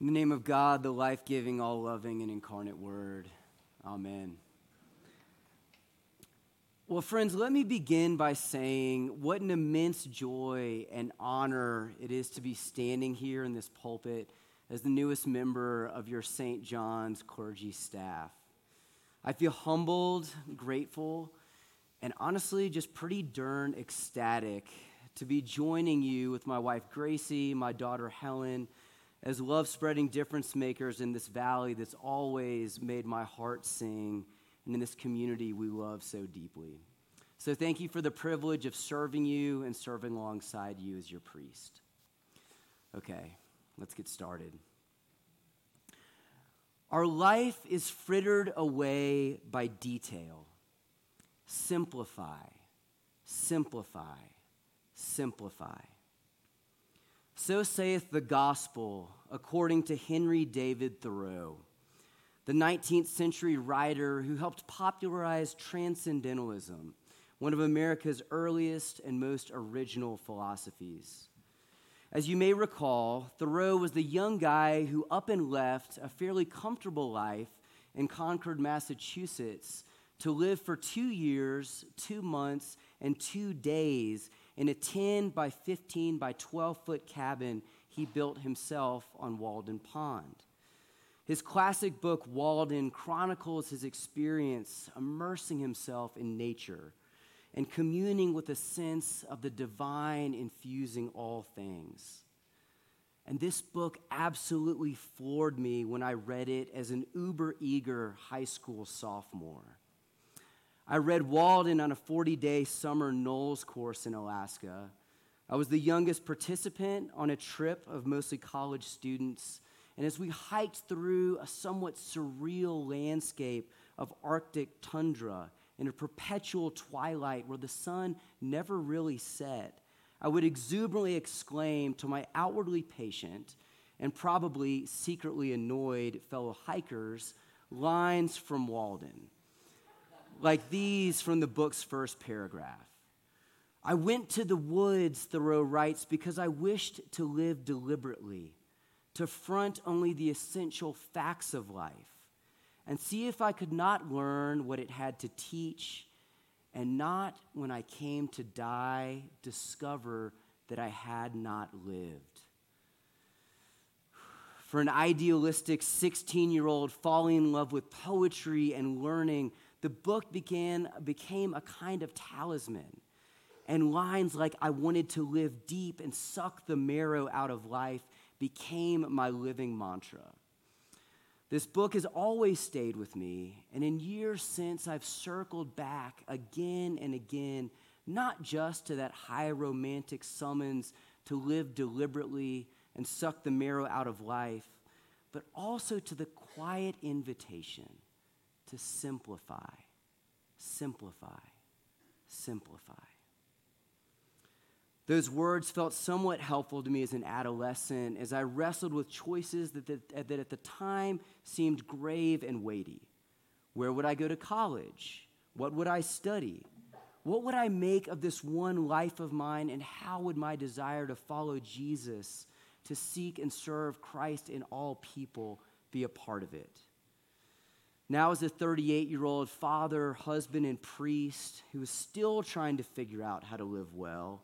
In the name of God, the life-giving, all-loving, and incarnate Word. Amen. Well, friends, let me begin by saying what an immense joy and honor it is to be standing here in this pulpit as the newest member of your St. John's clergy staff. I feel humbled, grateful, and honestly just pretty darn ecstatic to be joining you with my wife Gracie, my daughter Helen, as love-spreading difference makers in this valley that's always made my heart sing, and in this community we love so deeply. So thank you for the privilege of serving you and serving alongside you as your priest. Okay, let's get started. Our life is frittered away by detail. Simplify, simplify, simplify. So saith the gospel according to Henry David Thoreau, the 19th century writer who helped popularize transcendentalism, one of America's earliest and most original philosophies. As you may recall, Thoreau was the young guy who up and left a fairly comfortable life in Concord, Massachusetts, to live for 2 years, 2 months, and 2 days in a 10 by 15 by 12-foot cabin he built himself on Walden Pond. His classic book, Walden, chronicles his experience immersing himself in nature and communing with a sense of the divine infusing all things. And this book absolutely floored me when I read it as an uber-eager high school sophomore. I read Walden on a 40-day summer NOLS course in Alaska. I was the youngest participant on a trip of mostly college students, and as we hiked through a somewhat surreal landscape of Arctic tundra in a perpetual twilight where the sun never really set, I would exuberantly exclaim to my outwardly patient and probably secretly annoyed fellow hikers, lines from Walden, like these from the book's first paragraph. I went to the woods, Thoreau writes, because I wished to live deliberately, to front only the essential facts of life, and see if I could not learn what it had to teach, and not, when I came to die, discover that I had not lived. For an idealistic 16-year-old falling in love with poetry and learning, the book became a kind of talisman, and lines like, I wanted to live deep and suck the marrow out of life, became my living mantra. This book has always stayed with me, and in years since, I've circled back again and again, not just to that high romantic summons to live deliberately and suck the marrow out of life, but also to the quiet invitation to simplify, simplify, simplify. Those words felt somewhat helpful to me as an adolescent as I wrestled with choices that at the time seemed grave and weighty. Where would I go to college? What would I study? What would I make of this one life of mine, and how would my desire to follow Jesus, to seek and serve Christ in all people, be a part of it? Now as a 38-year-old father, husband, and priest who is still trying to figure out how to live well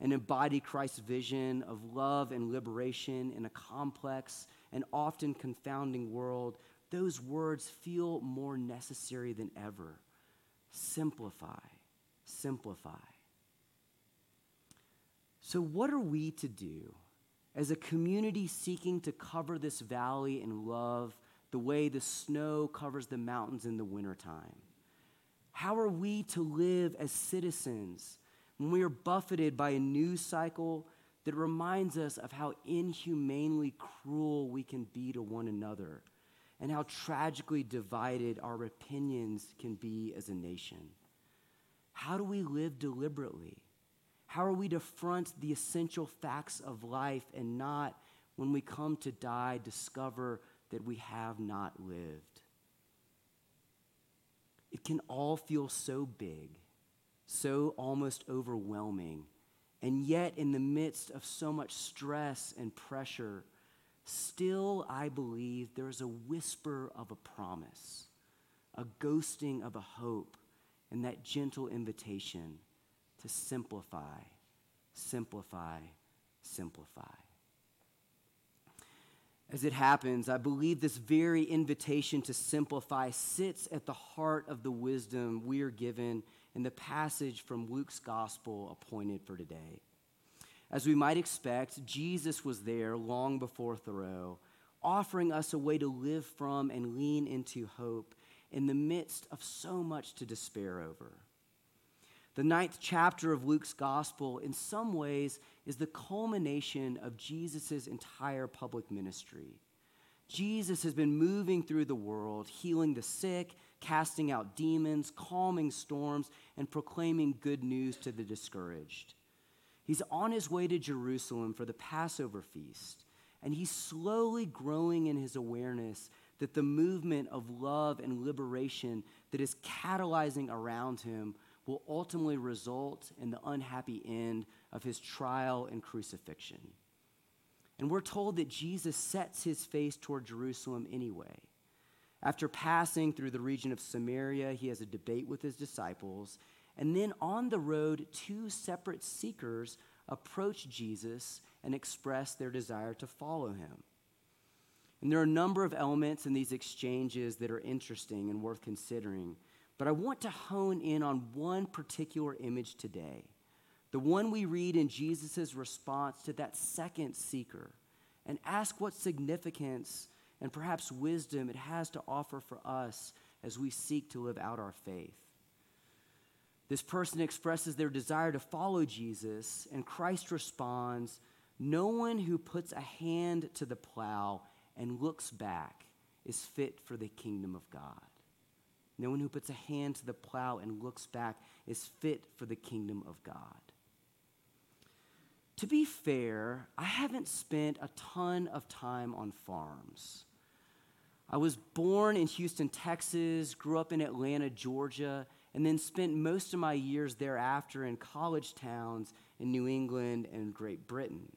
and embody Christ's vision of love and liberation in a complex and often confounding world, those words feel more necessary than ever. Simplify, simplify. So what are we to do as a community seeking to cover this valley in love, the way the snow covers the mountains in the wintertime? How are we to live as citizens when we are buffeted by a news cycle that reminds us of how inhumanely cruel we can be to one another and how tragically divided our opinions can be as a nation? How do we live deliberately? How are we to front the essential facts of life and not, when we come to die, discover that we have not lived? It can all feel so big, so almost overwhelming, and yet in the midst of so much stress and pressure, Still, I believe there is a whisper of a promise, a ghosting of a hope, and that gentle invitation to simplify, simplify, simplify. As it happens, I believe this very invitation to simplify sits at the heart of the wisdom we are given in the passage from Luke's gospel appointed for today. As we might expect, Jesus was there long before Thoreau, offering us a way to live from and lean into hope in the midst of so much to despair over. The 9th chapter of Luke's gospel, in some ways, is the culmination of Jesus' entire public ministry. Jesus has been moving through the world, healing the sick, casting out demons, calming storms, and proclaiming good news to the discouraged. He's on his way to Jerusalem for the Passover feast, and he's slowly growing in his awareness that the movement of love and liberation that is catalyzing around him will ultimately result in the unhappy end of his trial and crucifixion. And we're told that Jesus sets his face toward Jerusalem anyway. After passing through the region of Samaria, he has a debate with his disciples, and then on the road, two separate seekers approach Jesus and express their desire to follow him. And there are a number of elements in these exchanges that are interesting and worth considering. But I want to hone in on one particular image today, the one we read in Jesus' response to that second seeker, and ask what significance and perhaps wisdom it has to offer for us as we seek to live out our faith. This person expresses their desire to follow Jesus, and Christ responds, "No one who puts a hand to the plow and looks back is fit for the kingdom of God." No one who puts a hand to the plow and looks back is fit for the kingdom of God. To be fair, I haven't spent a ton of time on farms. I was born in Houston, Texas, grew up in Atlanta, Georgia, and then spent most of my years thereafter in college towns in New England and Great Britain.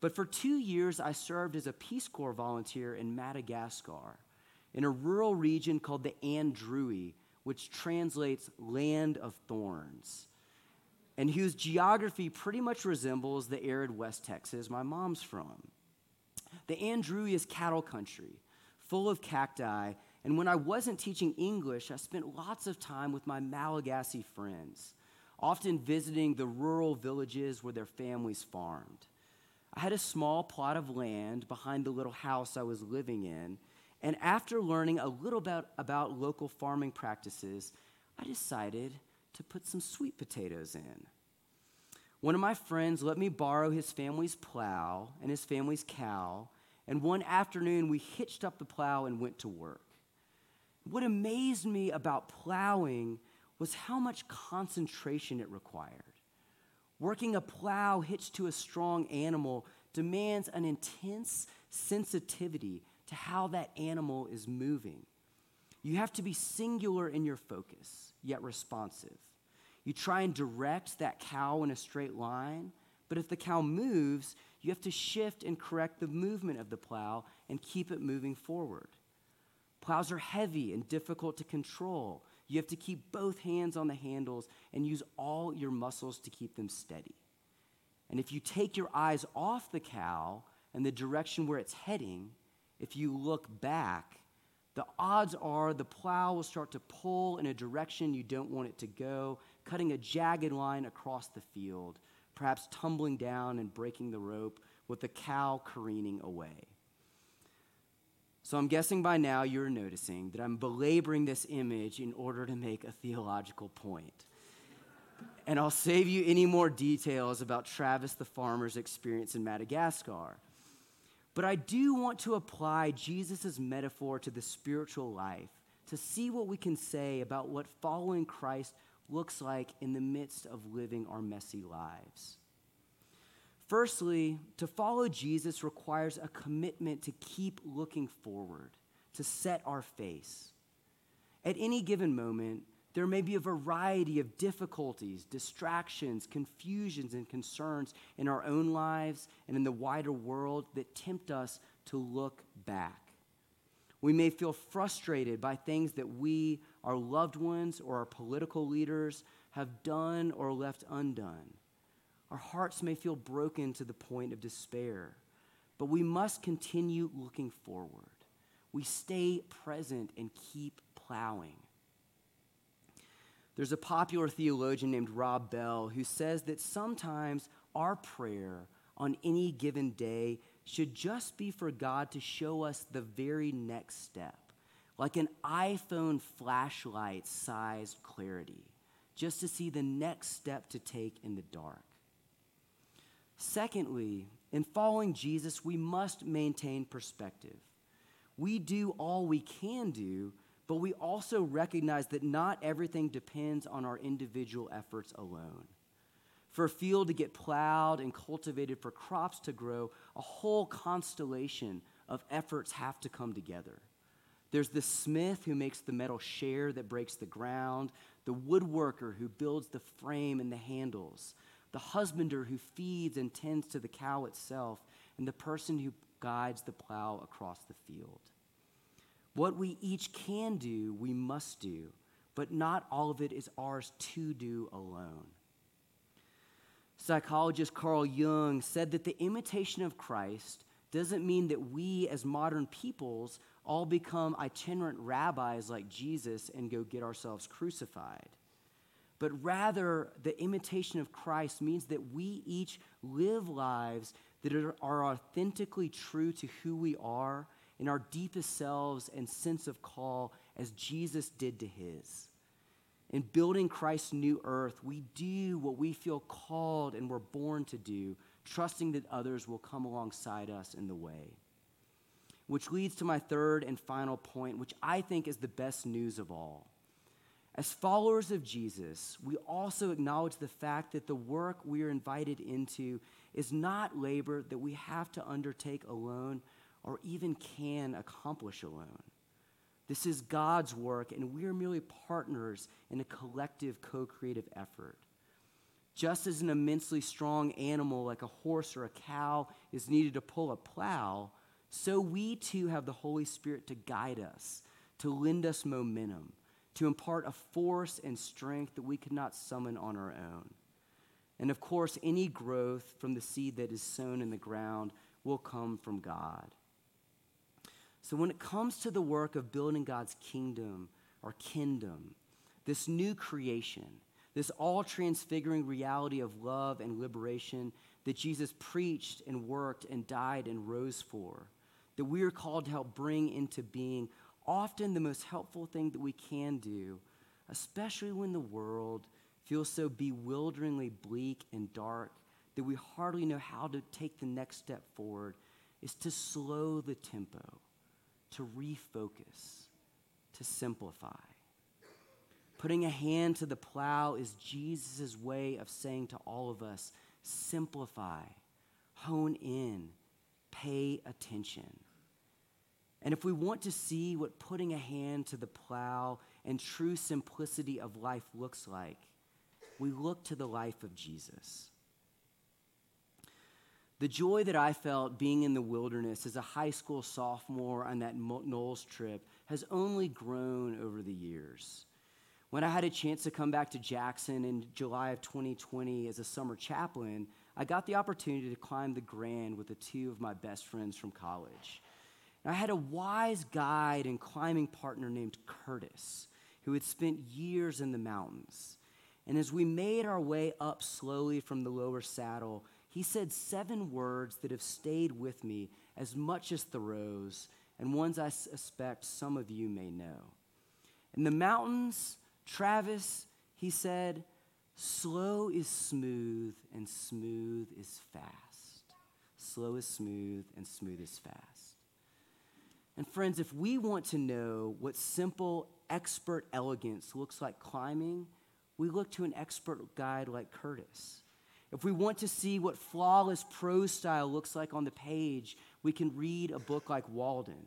But for 2 years, I served as a Peace Corps volunteer in Madagascar, in a rural region called the Androy, which translates land of thorns, and whose geography pretty much resembles the arid West Texas my mom's from. The Androy is cattle country, full of cacti, and when I wasn't teaching English, I spent lots of time with my Malagasy friends, often visiting the rural villages where their families farmed. I had a small plot of land behind the little house I was living in, and after learning a little bit about local farming practices, I decided to put some sweet potatoes in. One of my friends let me borrow his family's plow and his family's cow, and one afternoon we hitched up the plow and went to work. What amazed me about plowing was how much concentration it required. Working a plow hitched to a strong animal demands an intense sensitivity to how that animal is moving. You have to be singular in your focus, yet responsive. You try and direct that cow in a straight line, but if the cow moves, you have to shift and correct the movement of the plow and keep it moving forward. Plows are heavy and difficult to control. You have to keep both hands on the handles and use all your muscles to keep them steady. And if you take your eyes off the cow and the direction where it's heading, if you look back, the odds are the plow will start to pull in a direction you don't want it to go, cutting a jagged line across the field, perhaps tumbling down and breaking the rope with the cow careening away. So I'm guessing by now you're noticing that I'm belaboring this image in order to make a theological point. And I'll save you any more details about Travis the farmer's experience in Madagascar. But I do want to apply Jesus' metaphor to the spiritual life to see what we can say about what following Christ looks like in the midst of living our messy lives. Firstly, to follow Jesus requires a commitment to keep looking forward, to set our face. At any given moment, There may be a variety of difficulties, distractions, confusions, and concerns in our own lives and in the wider world that tempt us to look back. We may feel frustrated by things that we, our loved ones, or our political leaders have done or left undone. Our hearts may feel broken to the point of despair, but we must continue looking forward. We stay present and keep plowing. There's a popular theologian named Rob Bell who says that sometimes our prayer on any given day should just be for God to show us the very next step, like an iPhone flashlight-sized clarity, just to see the next step to take in the dark. Secondly, in following Jesus, we must maintain perspective. We do all we can do, but we also recognize that not everything depends on our individual efforts alone. For a field to get plowed and cultivated, for crops to grow, a whole constellation of efforts have to come together. There's the smith who makes the metal share that breaks the ground, the woodworker who builds the frame and the handles, the husbander who feeds and tends to the cow itself, and the person who guides the plow across the field. What we each can do, we must do, but not all of it is ours to do alone. Psychologist Carl Jung said that the imitation of Christ doesn't mean that we as modern peoples all become itinerant rabbis like Jesus and go get ourselves crucified. But rather, the imitation of Christ means that we each live lives that are authentically true to who we are in our deepest selves and sense of call as Jesus did to his. In building Christ's new earth, we do what we feel called and were born to do, trusting that others will come alongside us in the way. Which leads to my third and final point, which I think is the best news of all. As followers of Jesus, we also acknowledge the fact that the work we are invited into is not labor that we have to undertake alone or even can accomplish alone. This is God's work, and we are merely partners in a collective, co-creative effort. Just as an immensely strong animal like a horse or a cow is needed to pull a plow, so we too have the Holy Spirit to guide us, to lend us momentum, to impart a force and strength that we could not summon on our own. And of course, any growth from the seed that is sown in the ground will come from God. So when it comes to the work of building God's kingdom or kingdom, this new creation, this all-transfiguring reality of love and liberation that Jesus preached and worked and died and rose for, that we are called to help bring into being, often the most helpful thing that we can do, especially when the world feels so bewilderingly bleak and dark that we hardly know how to take the next step forward, is to slow the tempo, to refocus, to simplify. Putting a hand to the plow is Jesus' way of saying to all of us, simplify, hone in, pay attention. And if we want to see what putting a hand to the plow and true simplicity of life looks like, we look to the life of Jesus. The joy that I felt being in the wilderness as a high school sophomore on that NOLS trip has only grown over the years. When I had a chance to come back to Jackson in July of 2020 as a summer chaplain, I got the opportunity to climb the Grand with the two of my best friends from college. And I had a wise guide and climbing partner named Curtis, who had spent years in the mountains. And as we made our way up slowly from the lower saddle, he said 7 words that have stayed with me as much as Thoreau's, and ones I suspect some of you may know. In the mountains, Travis, he said, slow is smooth and smooth is fast. Slow is smooth and smooth is fast. And friends, if we want to know what simple, expert elegance looks like climbing, we look to an expert guide like Curtis. If we want to see what flawless prose style looks like on the page, we can read a book like Walden.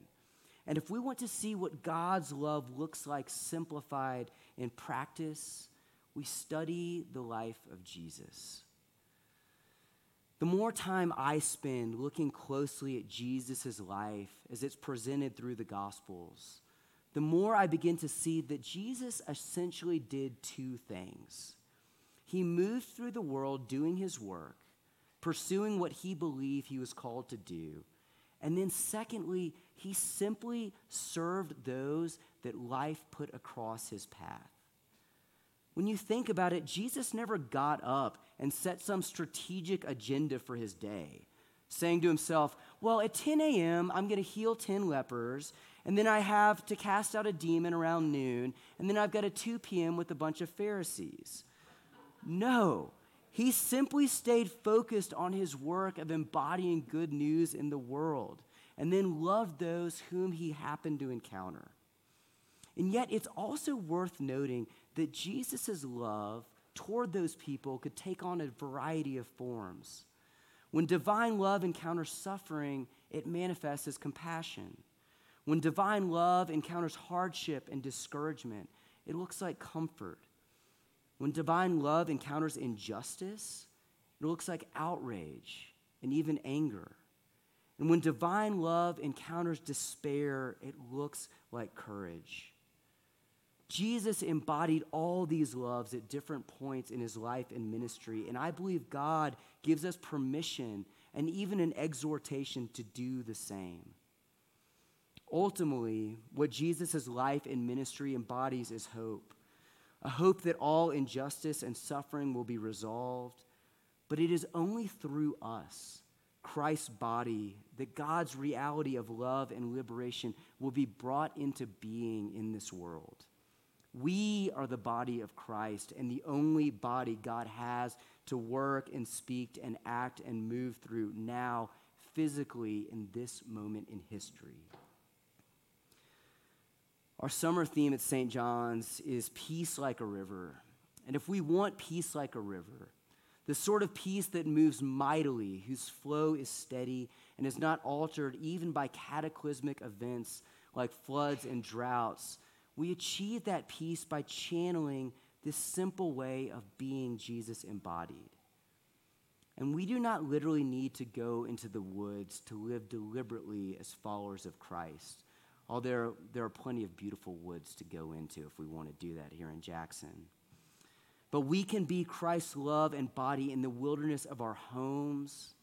And if we want to see what God's love looks like simplified in practice, we study the life of Jesus. The more time I spend looking closely at Jesus' life as it's presented through the Gospels, the more I begin to see that Jesus essentially did two things. He moved through the world doing his work, pursuing what he believed he was called to do. And then secondly, he simply served those that life put across his path. When you think about it, Jesus never got up and set some strategic agenda for his day, saying to himself, well, at 10 a.m., I'm going to heal 10 lepers, and then I have to cast out a demon around noon, and then I've got a 2 p.m. with a bunch of Pharisees. No, he simply stayed focused on his work of embodying good news in the world, and then loved those whom he happened to encounter. And yet it's also worth noting that Jesus' love toward those people could take on a variety of forms. When divine love encounters suffering, it manifests as compassion. When divine love encounters hardship and discouragement, it looks like comfort. When divine love encounters injustice, it looks like outrage and even anger. And when divine love encounters despair, it looks like courage. Jesus embodied all these loves at different points in his life and ministry, and I believe God gives us permission and even an exhortation to do the same. Ultimately, what Jesus' life and ministry embodies is hope, a hope that all injustice and suffering will be resolved, but it is only through us, Christ's body, that God's reality of love and liberation will be brought into being in this world. We are the body of Christ and the only body God has to work and speak and act and move through now, physically, in this moment in history. Our summer theme at St. John's is peace like a river. And if we want peace like a river, the sort of peace that moves mightily, whose flow is steady and is not altered even by cataclysmic events like floods and droughts, we achieve that peace by channeling this simple way of being Jesus embodied. And we do not literally need to go into the woods to live deliberately as followers of Christ, although there are plenty of beautiful woods to go into if we want to do that here in Jackson. But we can be Christ's love and body in the wilderness of our homes,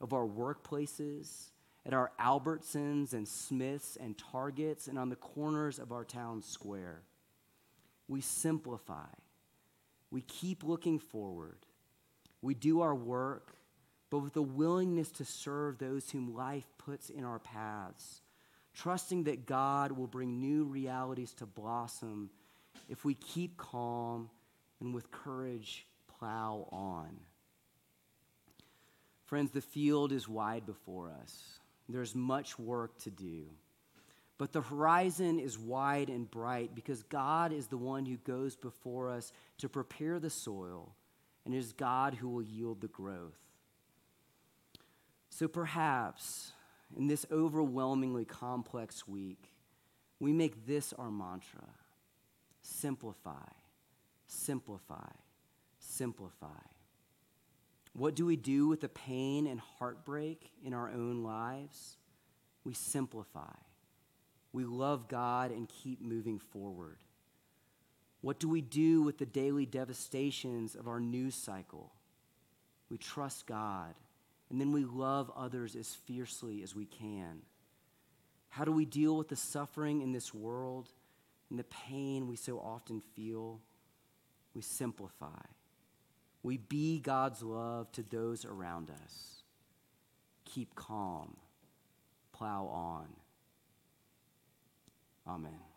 of our workplaces, at our Albertsons and Smiths and Targets, and on the corners of our town square. We simplify. We keep looking forward. We do our work, but with a willingness to serve those whom life puts in our paths, trusting that God will bring new realities to blossom if we keep calm and with courage plow on. Friends, the field is wide before us. There's much work to do. But the horizon is wide and bright because God is the one who goes before us to prepare the soil, and it is God who will yield the growth. So perhaps in this overwhelmingly complex week, we make this our mantra: simplify, simplify, simplify. What do we do with the pain and heartbreak in our own lives? We simplify. We love God and keep moving forward. What do we do with the daily devastations of our news cycle? We trust God, and then we love others as fiercely as we can. How do we deal with the suffering in this world and the pain we so often feel? We simplify. We be God's love to those around us. Keep calm. Plow on. Amen.